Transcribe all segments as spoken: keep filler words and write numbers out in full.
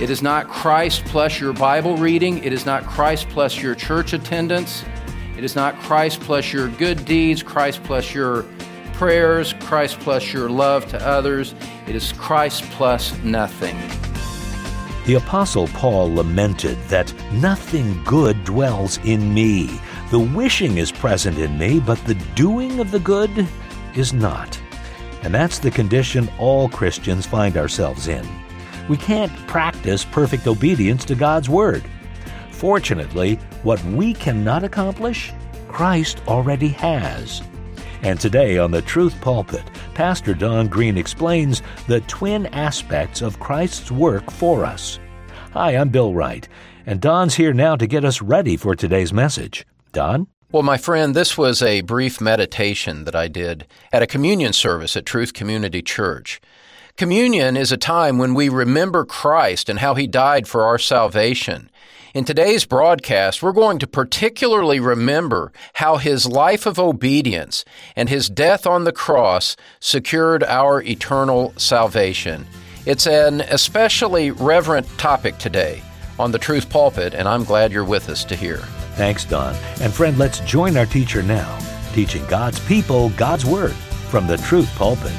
It is not Christ plus your Bible reading. It is not Christ plus your church attendance. It is not Christ plus your good deeds, Christ plus your prayers, Christ plus your love to others. It is Christ plus nothing. The Apostle Paul lamented that nothing good dwells in me. The wishing is present in me, but the doing of the good is not. And that's the condition all Christians find ourselves in. We can't practice perfect obedience to God's Word. Fortunately, what we cannot accomplish, Christ already has. And today on The Truth Pulpit, Pastor Don Green explains the twin aspects of Christ's work for us. Hi, I'm Bill Wright, and Don's here now to get us ready for today's message. Don? Well, my friend, this was a brief meditation that I did at a communion service at Truth Community Church. Communion is a time when we remember Christ and how He died for our salvation. In today's broadcast, we're going to particularly remember how His life of obedience and His death on the cross secured our eternal salvation. It's an especially reverent topic today on The Truth Pulpit, and I'm glad you're with us to hear. Thanks, Don. And friend, let's join our teacher now, teaching God's people God's Word from The Truth Pulpit.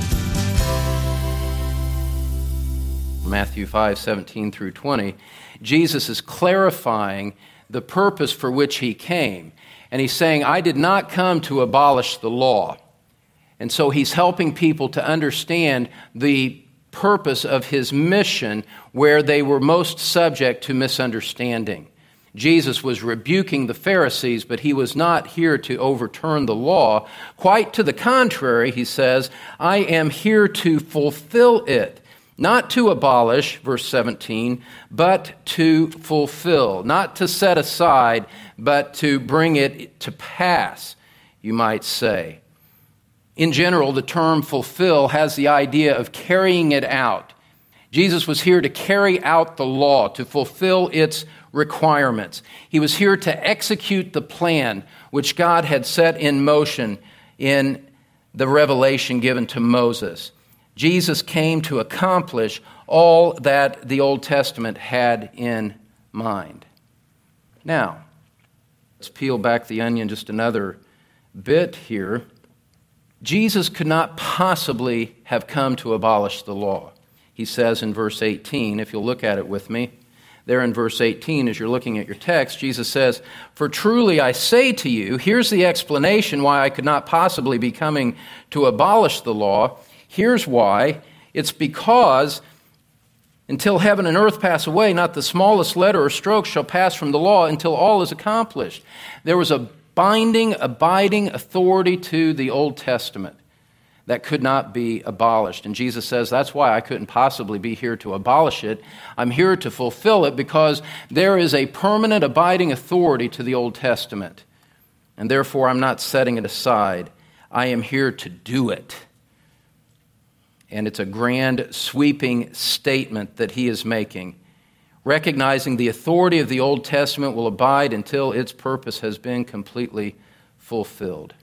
Matthew five seventeen through twenty, Jesus is clarifying the purpose for which He came. And He's saying, I did not come to abolish the law. And so He's helping people to understand the purpose of His mission where they were most subject to misunderstanding. Jesus was rebuking the Pharisees, but He was not here to overturn the law. Quite to the contrary, He says, I am here to fulfill it. Not to abolish, verse seventeen, but to fulfill. Not to set aside, but to bring it to pass, you might say. In general, the term fulfill has the idea of carrying it out. Jesus was here to carry out the law, to fulfill its requirements. He was here to execute the plan which God had set in motion in the revelation given to Moses. Jesus came to accomplish all that the Old Testament had in mind. Now, let's peel back the onion just another bit here. Jesus could not possibly have come to abolish the law. He says in verse eighteen, if you'll look at it with me, there in verse eighteen, as you're looking at your text, Jesus says, for truly I say to you, here's the explanation why I could not possibly be coming to abolish the law. Here's why. It's because until heaven and earth pass away, not the smallest letter or stroke shall pass from the law until all is accomplished. There was a binding, abiding authority to the Old Testament that could not be abolished. And Jesus says, that's why I couldn't possibly be here to abolish it. I'm here to fulfill it because there is a permanent abiding authority to the Old Testament. And therefore, I'm not setting it aside. I am here to do it. And it's a grand, sweeping statement that He is making, recognizing the authority of the Old Testament will abide until its purpose has been completely fulfilled.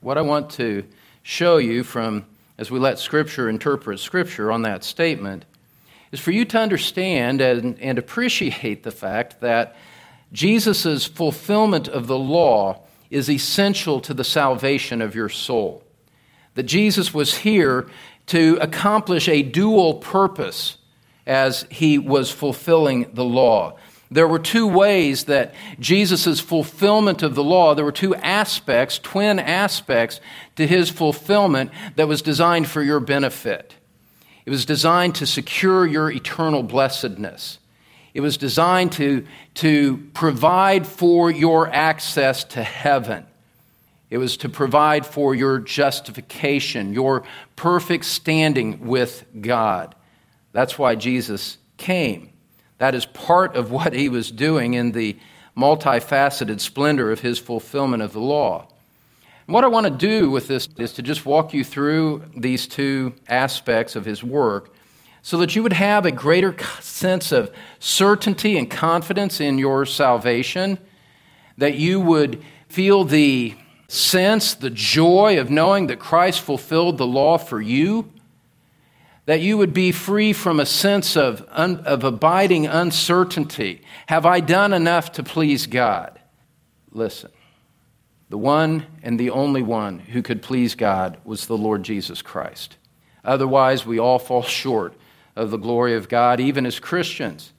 What I want to show you from, as we let Scripture interpret Scripture on that statement, is for you to understand and, and appreciate the fact that Jesus' fulfillment of the law is essential to the salvation of your soul. That Jesus was here to accomplish a dual purpose as He was fulfilling the law. There were two ways that Jesus' fulfillment of the law, there were two aspects, twin aspects to His fulfillment that was designed for your benefit. It was designed to secure your eternal blessedness. It was designed to, to provide for your access to heaven. It was to provide for your justification, your perfect standing with God. That's why Jesus came. That is part of what He was doing in the multifaceted splendor of His fulfillment of the law. And what I want to do with this is to just walk you through these two aspects of His work so that you would have a greater sense of certainty and confidence in your salvation, that you would feel the sense the joy of knowing that Christ fulfilled the law for you, that you would be free from a sense of, un, of abiding uncertainty. Have I done enough to please God? Listen, the one and the only one who could please God was the Lord Jesus Christ. Otherwise, we all fall short of the glory of God, even as Christians.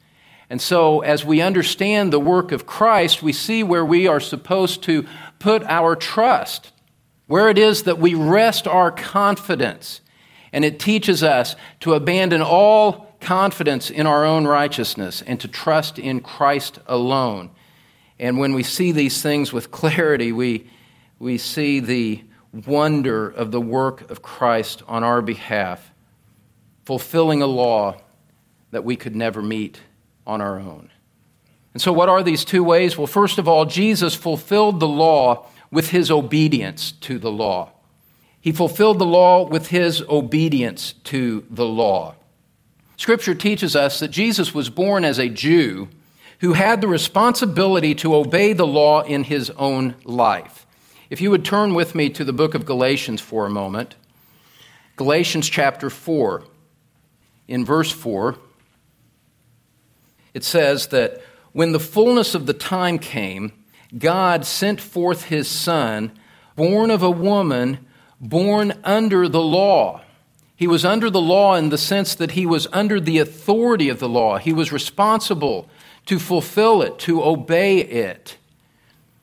And so, as we understand the work of Christ, we see where we are supposed to put our trust, where it is that we rest our confidence. And it teaches us to abandon all confidence in our own righteousness and to trust in Christ alone. And when we see these things with clarity, we, we see the wonder of the work of Christ on our behalf, fulfilling a law that we could never meet on our own. And so what are these two ways? Well, first of all, Jesus fulfilled the law with his obedience to the law. He fulfilled the law with his obedience to the law. Scripture teaches us that Jesus was born as a Jew who had the responsibility to obey the law in his own life. If you would turn with me to the book of Galatians for a moment. Galatians chapter four, in verse four, it says that when the fullness of the time came, God sent forth his Son, born of a woman, born under the law. He was under the law in the sense that he was under the authority of the law. He was responsible to fulfill it, to obey it.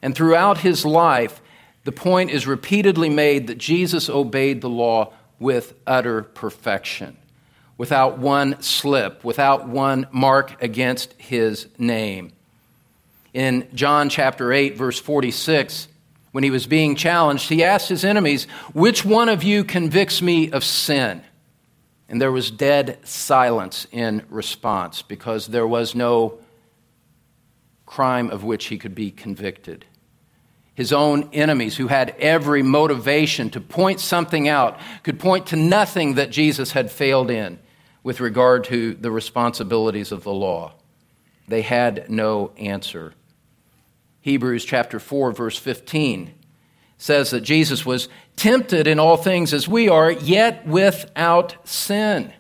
And throughout his life, the point is repeatedly made that Jesus obeyed the law with utter perfection, without one slip, without one mark against his name. In John chapter eight, verse forty-six, when he was being challenged, he asked his enemies, "Which one of you convicts me of sin?" And there was dead silence in response because there was no crime of which he could be convicted. His own enemies, who had every motivation to point something out, could point to nothing that Jesus had failed in with regard to the responsibilities of the law. They had no answer. Hebrews chapter four, verse fifteen says that Jesus was tempted in all things as we are, yet without sin.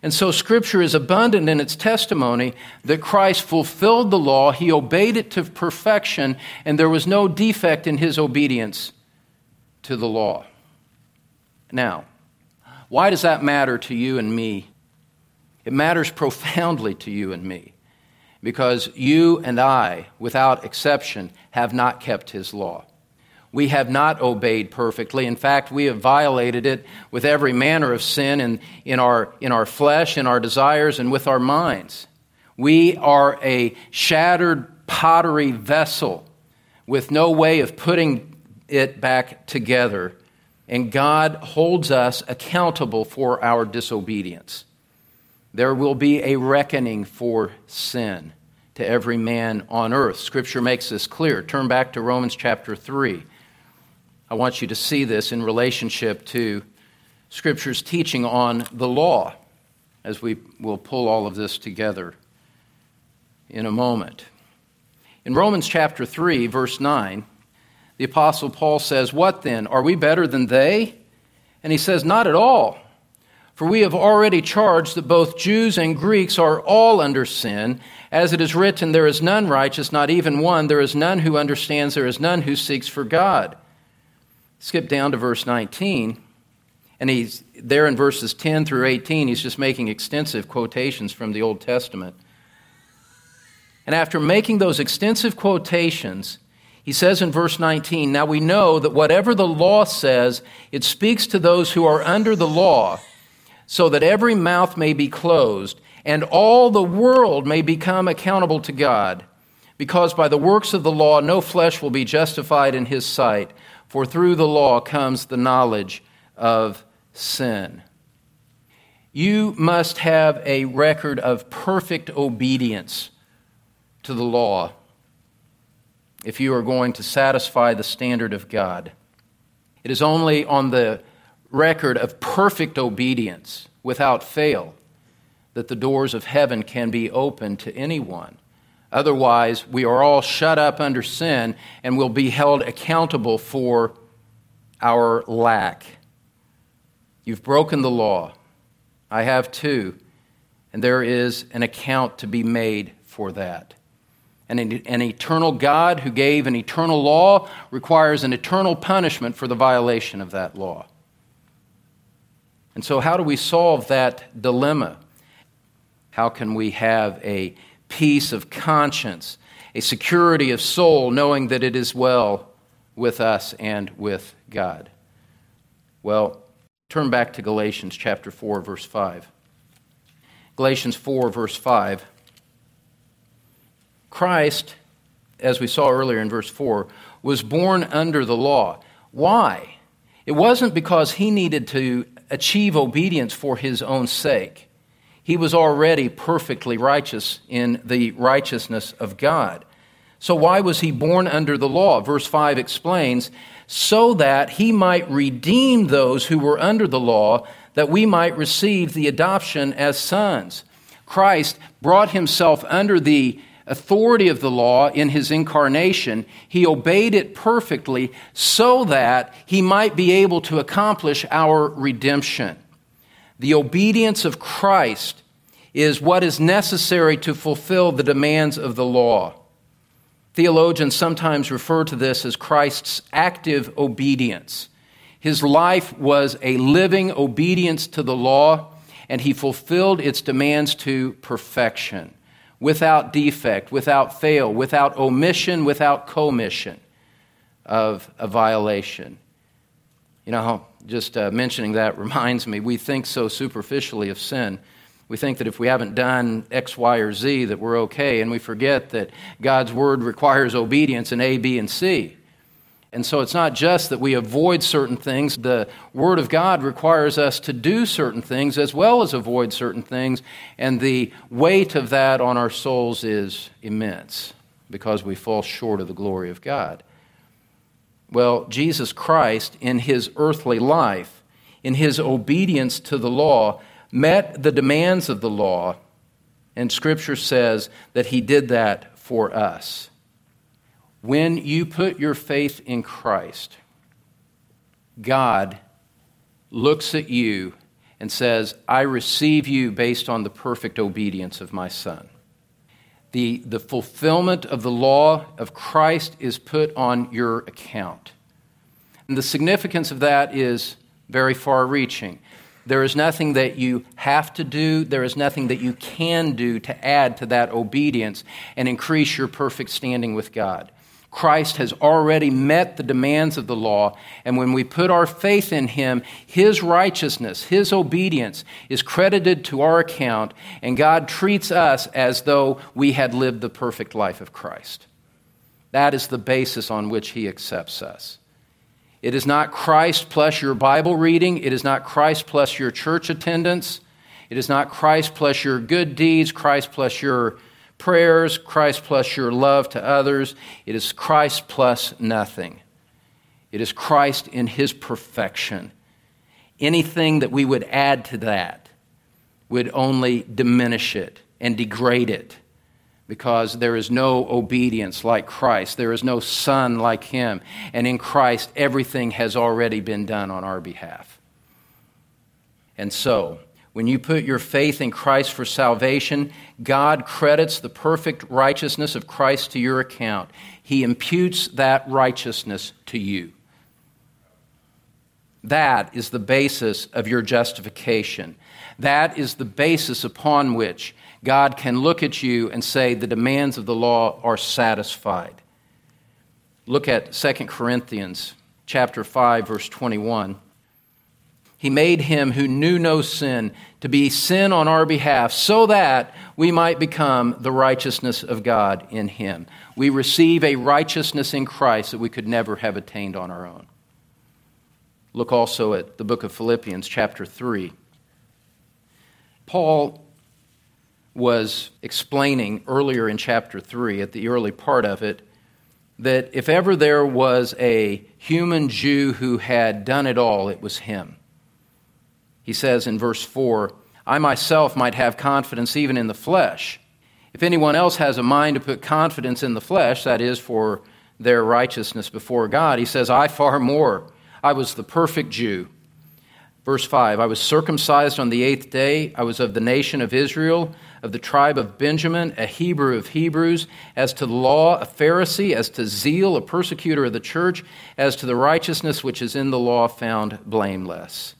And so Scripture is abundant in its testimony that Christ fulfilled the law, he obeyed it to perfection, and there was no defect in his obedience to the law. Now, why does that matter to you and me? It matters profoundly to you and me. Because you and I, without exception, have not kept his law. We have not obeyed perfectly. In fact, we have violated it with every manner of sin in, in our, in our flesh, in our desires, and with our minds. We are a shattered pottery vessel with no way of putting it back together. And God holds us accountable for our disobedience. There will be a reckoning for sin to every man on earth. Scripture makes this clear. Turn back to Romans chapter three. I want you to see this in relationship to Scripture's teaching on the law, as we will pull all of this together in a moment. In Romans chapter three, verse nine, the Apostle Paul says, "What then? Are we better than they?" And he says, "Not at all. For we have already charged that both Jews and Greeks are all under sin. As it is written, there is none righteous, not even one. There is none who understands. There is none who seeks for God." Skip down to verse nineteen. And he's there in verses ten through eighteen. He's just making extensive quotations from the Old Testament. And after making those extensive quotations, he says in verse nineteen, "Now we know that whatever the law says, it speaks to those who are under the law, so that every mouth may be closed, and all the world may become accountable to God. Because by the works of the law, no flesh will be justified in his sight, for through the law comes the knowledge of sin." You must have a record of perfect obedience to the law if you are going to satisfy the standard of God. It is only on the record of perfect obedience without fail that the doors of heaven can be opened to anyone. Otherwise, we are all shut up under sin and will be held accountable for our lack. You've broken the law. I have too, and there is an account to be made for that. And an, an eternal God who gave an eternal law requires an eternal punishment for the violation of that law. And so how do we solve that dilemma? How can we have a peace of conscience, a security of soul, knowing that it is well with us and with God? Well, turn back to Galatians chapter four, verse five. Galatians four, verse five. Christ, as we saw earlier in verse four, was born under the law. Why? It wasn't because he needed to achieve obedience for his own sake. He was already perfectly righteous in the righteousness of God. So why was he born under the law? Verse five explains, so that he might redeem those who were under the law, that we might receive the adoption as sons. Christ brought himself under the authority of the law in his incarnation. He obeyed it perfectly so that he might be able to accomplish our redemption. The obedience of Christ is what is necessary to fulfill the demands of the law. Theologians sometimes refer to this as Christ's active obedience. His life was a living obedience to the law, and he fulfilled its demands to perfection, without defect, without fail, without omission, without commission of a violation. You know, just uh, mentioning that reminds me, we think so superficially of sin. We think that if we haven't done X, Y, or Z, that we're okay, and we forget that God's word requires obedience in A, B, and C. And so it's not just that we avoid certain things. The Word of God requires us to do certain things as well as avoid certain things, and the weight of that on our souls is immense because we fall short of the glory of God. Well, Jesus Christ, in his earthly life, in his obedience to the law, met the demands of the law, and Scripture says that he did that for us. When you put your faith in Christ, God looks at you and says, I receive you based on the perfect obedience of my Son. The, the fulfillment of the law of Christ is put on your account. And the significance of that is very far-reaching. There is nothing that you have to do. There is nothing that you can do to add to that obedience and increase your perfect standing with God. Christ has already met the demands of the law, and when we put our faith in him, his righteousness, his obedience is credited to our account, and God treats us as though we had lived the perfect life of Christ. That is the basis on which he accepts us. It is not Christ plus your Bible reading. It is not Christ plus your church attendance. It is not Christ plus your good deeds, Christ plus your prayers, Christ plus your love to others. It is Christ plus nothing. It is Christ in his perfection. Anything that we would add to that would only diminish it and degrade it, because there is no obedience like Christ. There is no son like him. And in Christ, everything has already been done on our behalf. And so, when you put your faith in Christ for salvation, God credits the perfect righteousness of Christ to your account. He imputes that righteousness to you. That is the basis of your justification. That is the basis upon which God can look at you and say the demands of the law are satisfied. Look at Second Corinthians chapter five, verse twenty-one. He made him who knew no sin to be sin on our behalf so that we might become the righteousness of God in him. We receive a righteousness in Christ that we could never have attained on our own. Look also at the book of Philippians chapter three. Paul was explaining earlier in chapter three, at the early part of it, that if ever there was a human Jew who had done it all, it was him. He says in verse four, I myself might have confidence even in the flesh. If anyone else has a mind to put confidence in the flesh, that is for their righteousness before God, he says, I far more, I was the perfect Jew. Verse five, I was circumcised on the eighth day. I was of the nation of Israel, of the tribe of Benjamin, a Hebrew of Hebrews. As to the law, a Pharisee. As to zeal, a persecutor of the church. As to the righteousness which is in the law, found blameless.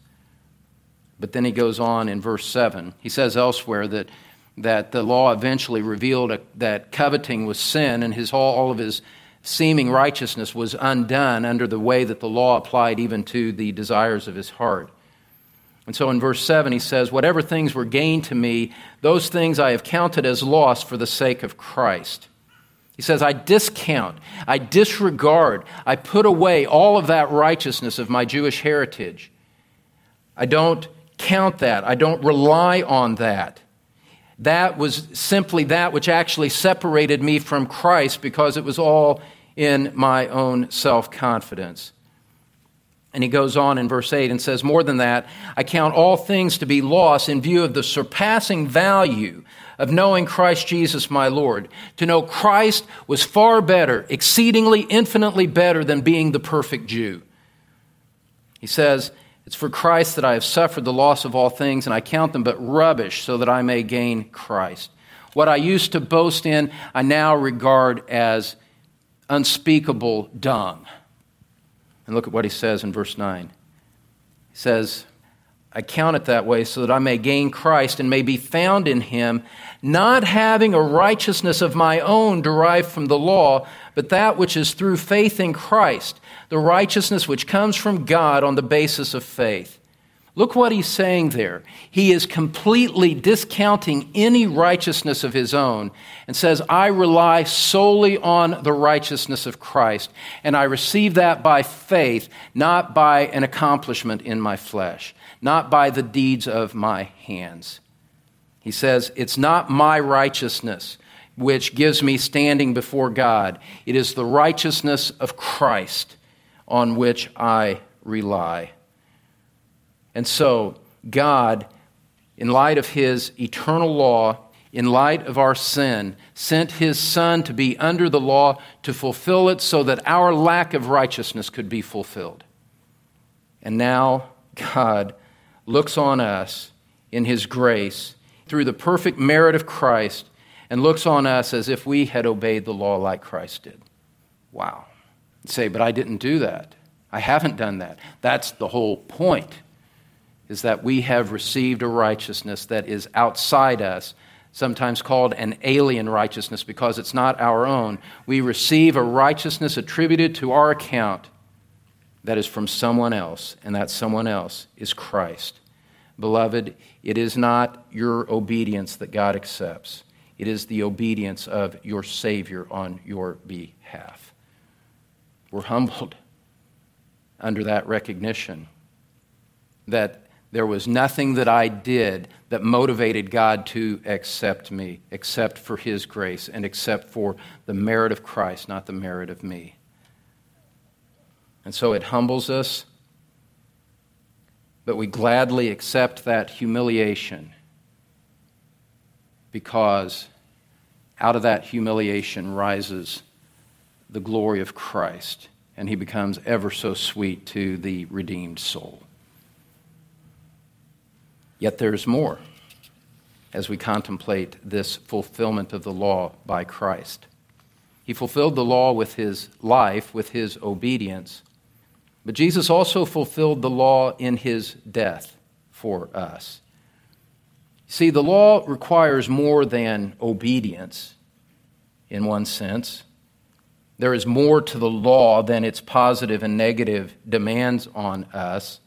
But then he goes on in verse seven. He says elsewhere that, that the law eventually revealed a, that coveting was sin, and his all, all of his seeming righteousness was undone under the way that the law applied even to the desires of his heart. And so in verse seven, he says, whatever things were gained to me, those things I have counted as loss for the sake of Christ. He says, I discount, I disregard, I put away all of that righteousness of my Jewish heritage. I don't count that. I don't rely on that. That was simply that which actually separated me from Christ because it was all in my own self-confidence. And he goes on in verse eight and says, more than that, I count all things to be lost in view of the surpassing value of knowing Christ Jesus my Lord. To know Christ was far better, exceedingly, infinitely better than being the perfect Jew. He says, it's for Christ that I have suffered the loss of all things, and I count them but rubbish so that I may gain Christ. What I used to boast in, I now regard as unspeakable dung. And look at what he says in verse nine. He says, I count it that way so that I may gain Christ and may be found in him, not having a righteousness of my own derived from the law, but that which is through faith in Christ, the righteousness which comes from God on the basis of faith. Look what he's saying there. He is completely discounting any righteousness of his own and says, I rely solely on the righteousness of Christ, and I receive that by faith, not by an accomplishment in my flesh, not by the deeds of my hands. He says, it's not my righteousness which gives me standing before God. It is the righteousness of Christ on which I rely. And so God, in light of his eternal law, in light of our sin, sent his Son to be under the law to fulfill it so that our lack of righteousness could be fulfilled. And now God looks on us in his grace through the perfect merit of Christ and looks on us as if we had obeyed the law like Christ did. Wow. You'd say, but I didn't do that. I haven't done that. That's the whole point. Is that we have received a righteousness that is outside us, sometimes called an alien righteousness because it's not our own. We receive a righteousness attributed to our account that is from someone else, and that someone else is Christ. Beloved, it is not your obedience that God accepts. It is the obedience of your Savior on your behalf. We're humbled under that recognition that there was nothing that I did that motivated God to accept me, except for his grace and except for the merit of Christ, not the merit of me. And so it humbles us, but we gladly accept that humiliation because out of that humiliation rises the glory of Christ, and he becomes ever so sweet to the redeemed soul. Yet there's more as we contemplate this fulfillment of the law by Christ. He fulfilled the law with his life, with his obedience, but Jesus also fulfilled the law in his death for us. See, the law requires more than obedience in one sense. There is more to the law than its positive and negative demands on us.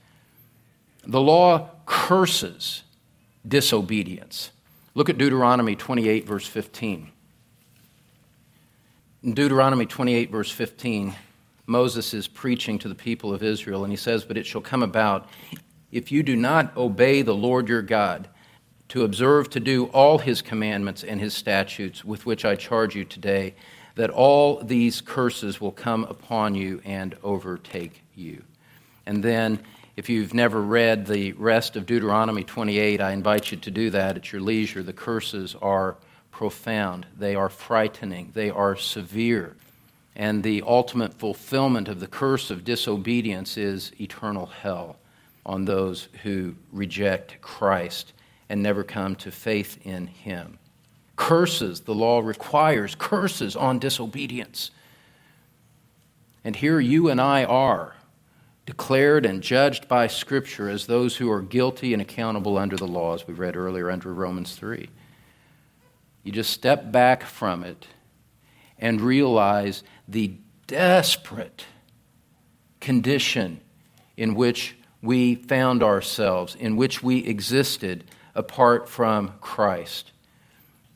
The law curses disobedience. Look at Deuteronomy twenty-eight, verse fifteen. In Deuteronomy twenty-eight, verse fifteen, Moses is preaching to the people of Israel, and he says, but it shall come about, if you do not obey the Lord your God, to observe to do all his commandments and his statutes, with which I charge you today, that all these curses will come upon you and overtake you. And then, if you've never read the rest of Deuteronomy twenty-eight, I invite you to do that at your leisure. The curses are profound. They are frightening. They are severe. And the ultimate fulfillment of the curse of disobedience is eternal hell. on those who reject Christ and never come to faith in him. Curses, the law requires curses on disobedience. And here you and I are, declared and judged by Scripture as those who are guilty and accountable under the law, as we read earlier under Romans three. You just step back from it and realize the desperate condition in which we found ourselves, in which we existed apart from Christ.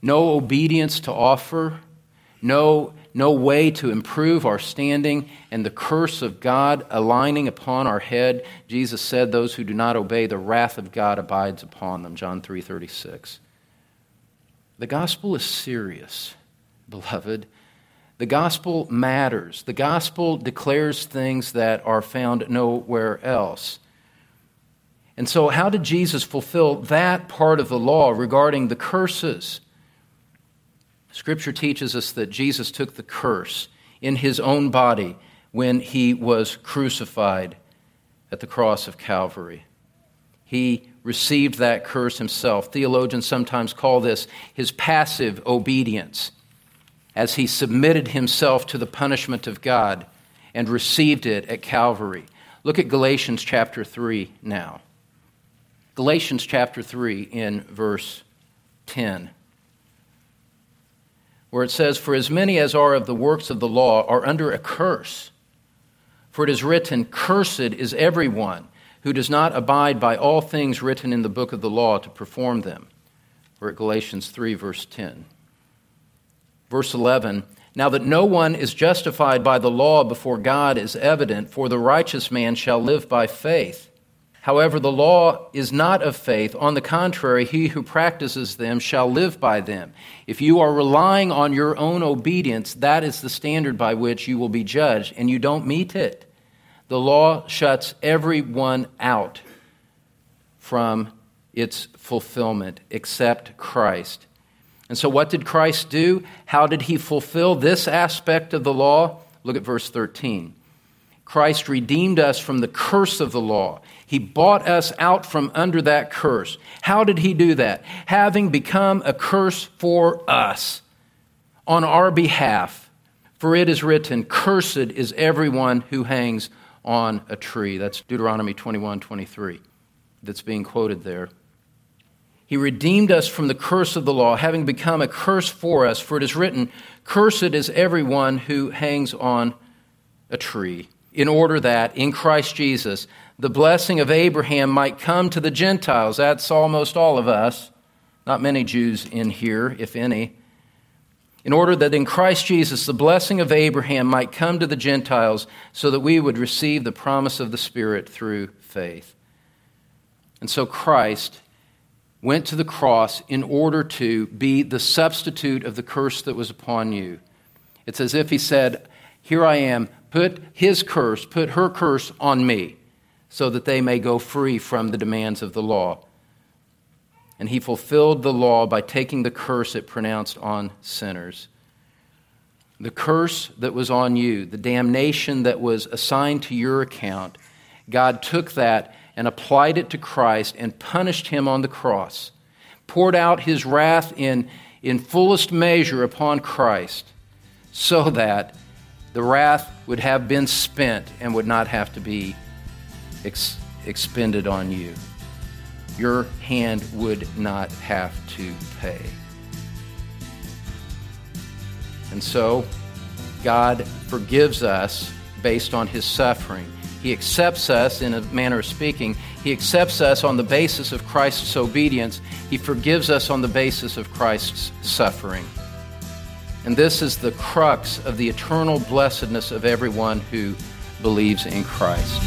No obedience to offer, no no way to improve our standing, and the curse of God aligning upon our head. Jesus said, those who do not obey, the wrath of God abides upon them, John three thirty-six. The gospel is serious, beloved. The gospel matters. The gospel declares things that are found nowhere else. And so how did Jesus fulfill that part of the law regarding the curses? Scripture teaches us that Jesus took the curse in his own body when he was crucified at the cross of Calvary. He received that curse himself. Theologians sometimes call this his passive obedience, as he submitted himself to the punishment of God and received it at Calvary. Look at Galatians chapter three now. Galatians chapter three in verse ten. Where it says, "For as many as are of the works of the law are under a curse. For it is written, cursed is everyone who does not abide by all things written in the book of the law to perform them." We're at Galatians three, verse ten. Verse eleven, "Now that no one is justified by the law before God is evident, for the righteous man shall live by faith. However, the law is not of faith. On the contrary, he who practices them shall live by them." If you are relying on your own obedience, that is the standard by which you will be judged, and you don't meet it. The law shuts everyone out from its fulfillment except Christ. And so what did Christ do? How did he fulfill this aspect of the law? Look at verse thirteen. Christ redeemed us from the curse of the law. He bought us out from under that curse. How did he do that? Having become a curse for us on our behalf. For it is written, cursed is everyone who hangs on a tree. That's Deuteronomy twenty-one twenty-three that's being quoted there. He redeemed us from the curse of the law, having become a curse for us. For it is written, cursed is everyone who hangs on a tree. In order that in Christ Jesus, the blessing of Abraham might come to the Gentiles. That's almost all of us. Not many Jews in here, if any. In order that in Christ Jesus, the blessing of Abraham might come to the Gentiles, so that we would receive the promise of the Spirit through faith. And so Christ went to the cross in order to be the substitute of the curse that was upon you. It's as if he said, here I am, put his curse, put her curse on me, so that they may go free from the demands of the law. And he fulfilled the law by taking the curse it pronounced on sinners. The curse that was on you, the damnation that was assigned to your account, God took that and applied it to Christ and punished him on the cross, poured out his wrath in, in fullest measure upon Christ, so that the wrath would have been spent and would not have to be ex- expended on you. Your hand would not have to pay. And so, God forgives us based on his suffering. He accepts us, in a manner of speaking, he accepts us on the basis of Christ's obedience. He forgives us on the basis of Christ's suffering. And this is the crux of the eternal blessedness of everyone who believes in Christ.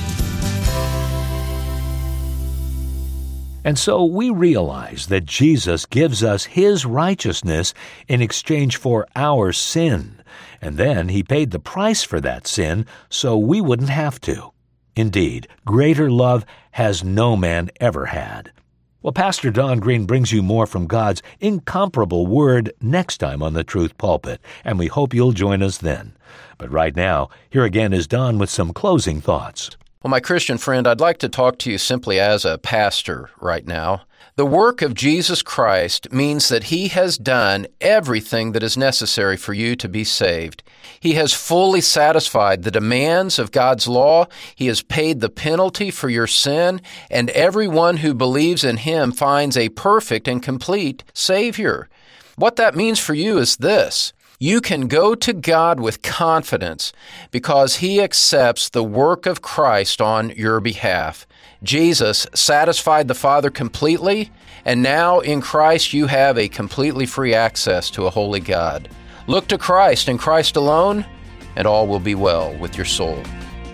And so we realize that Jesus gives us his righteousness in exchange for our sin. And then he paid the price for that sin so we wouldn't have to. Indeed, greater love has no man ever had. Well, Pastor Don Green brings you more from God's incomparable Word next time on The Truth Pulpit, and we hope you'll join us then. But right now, here again is Don with some closing thoughts. Well, my Christian friend, I'd like to talk to you simply as a pastor right now. The work of Jesus Christ means that He has done everything that is necessary for you to be saved. He has fully satisfied the demands of God's law. He has paid the penalty for your sin, and everyone who believes in Him finds a perfect and complete Savior. What that means for you is this. You can go to God with confidence because He accepts the work of Christ on your behalf. Jesus satisfied the Father completely, and now in Christ you have a completely free access to a holy God. Look to Christ and Christ alone, and all will be well with your soul.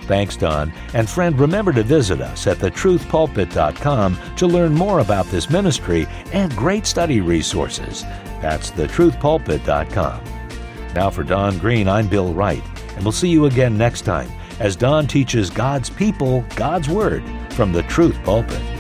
Thanks, Don. And friend, remember to visit us at the truth pulpit dot com to learn more about this ministry and great study resources. That's the truth pulpit dot com. Now for Don Green, I'm Bill Wright, and we'll see you again next time as Don teaches God's people God's Word from the Truth Pulpit.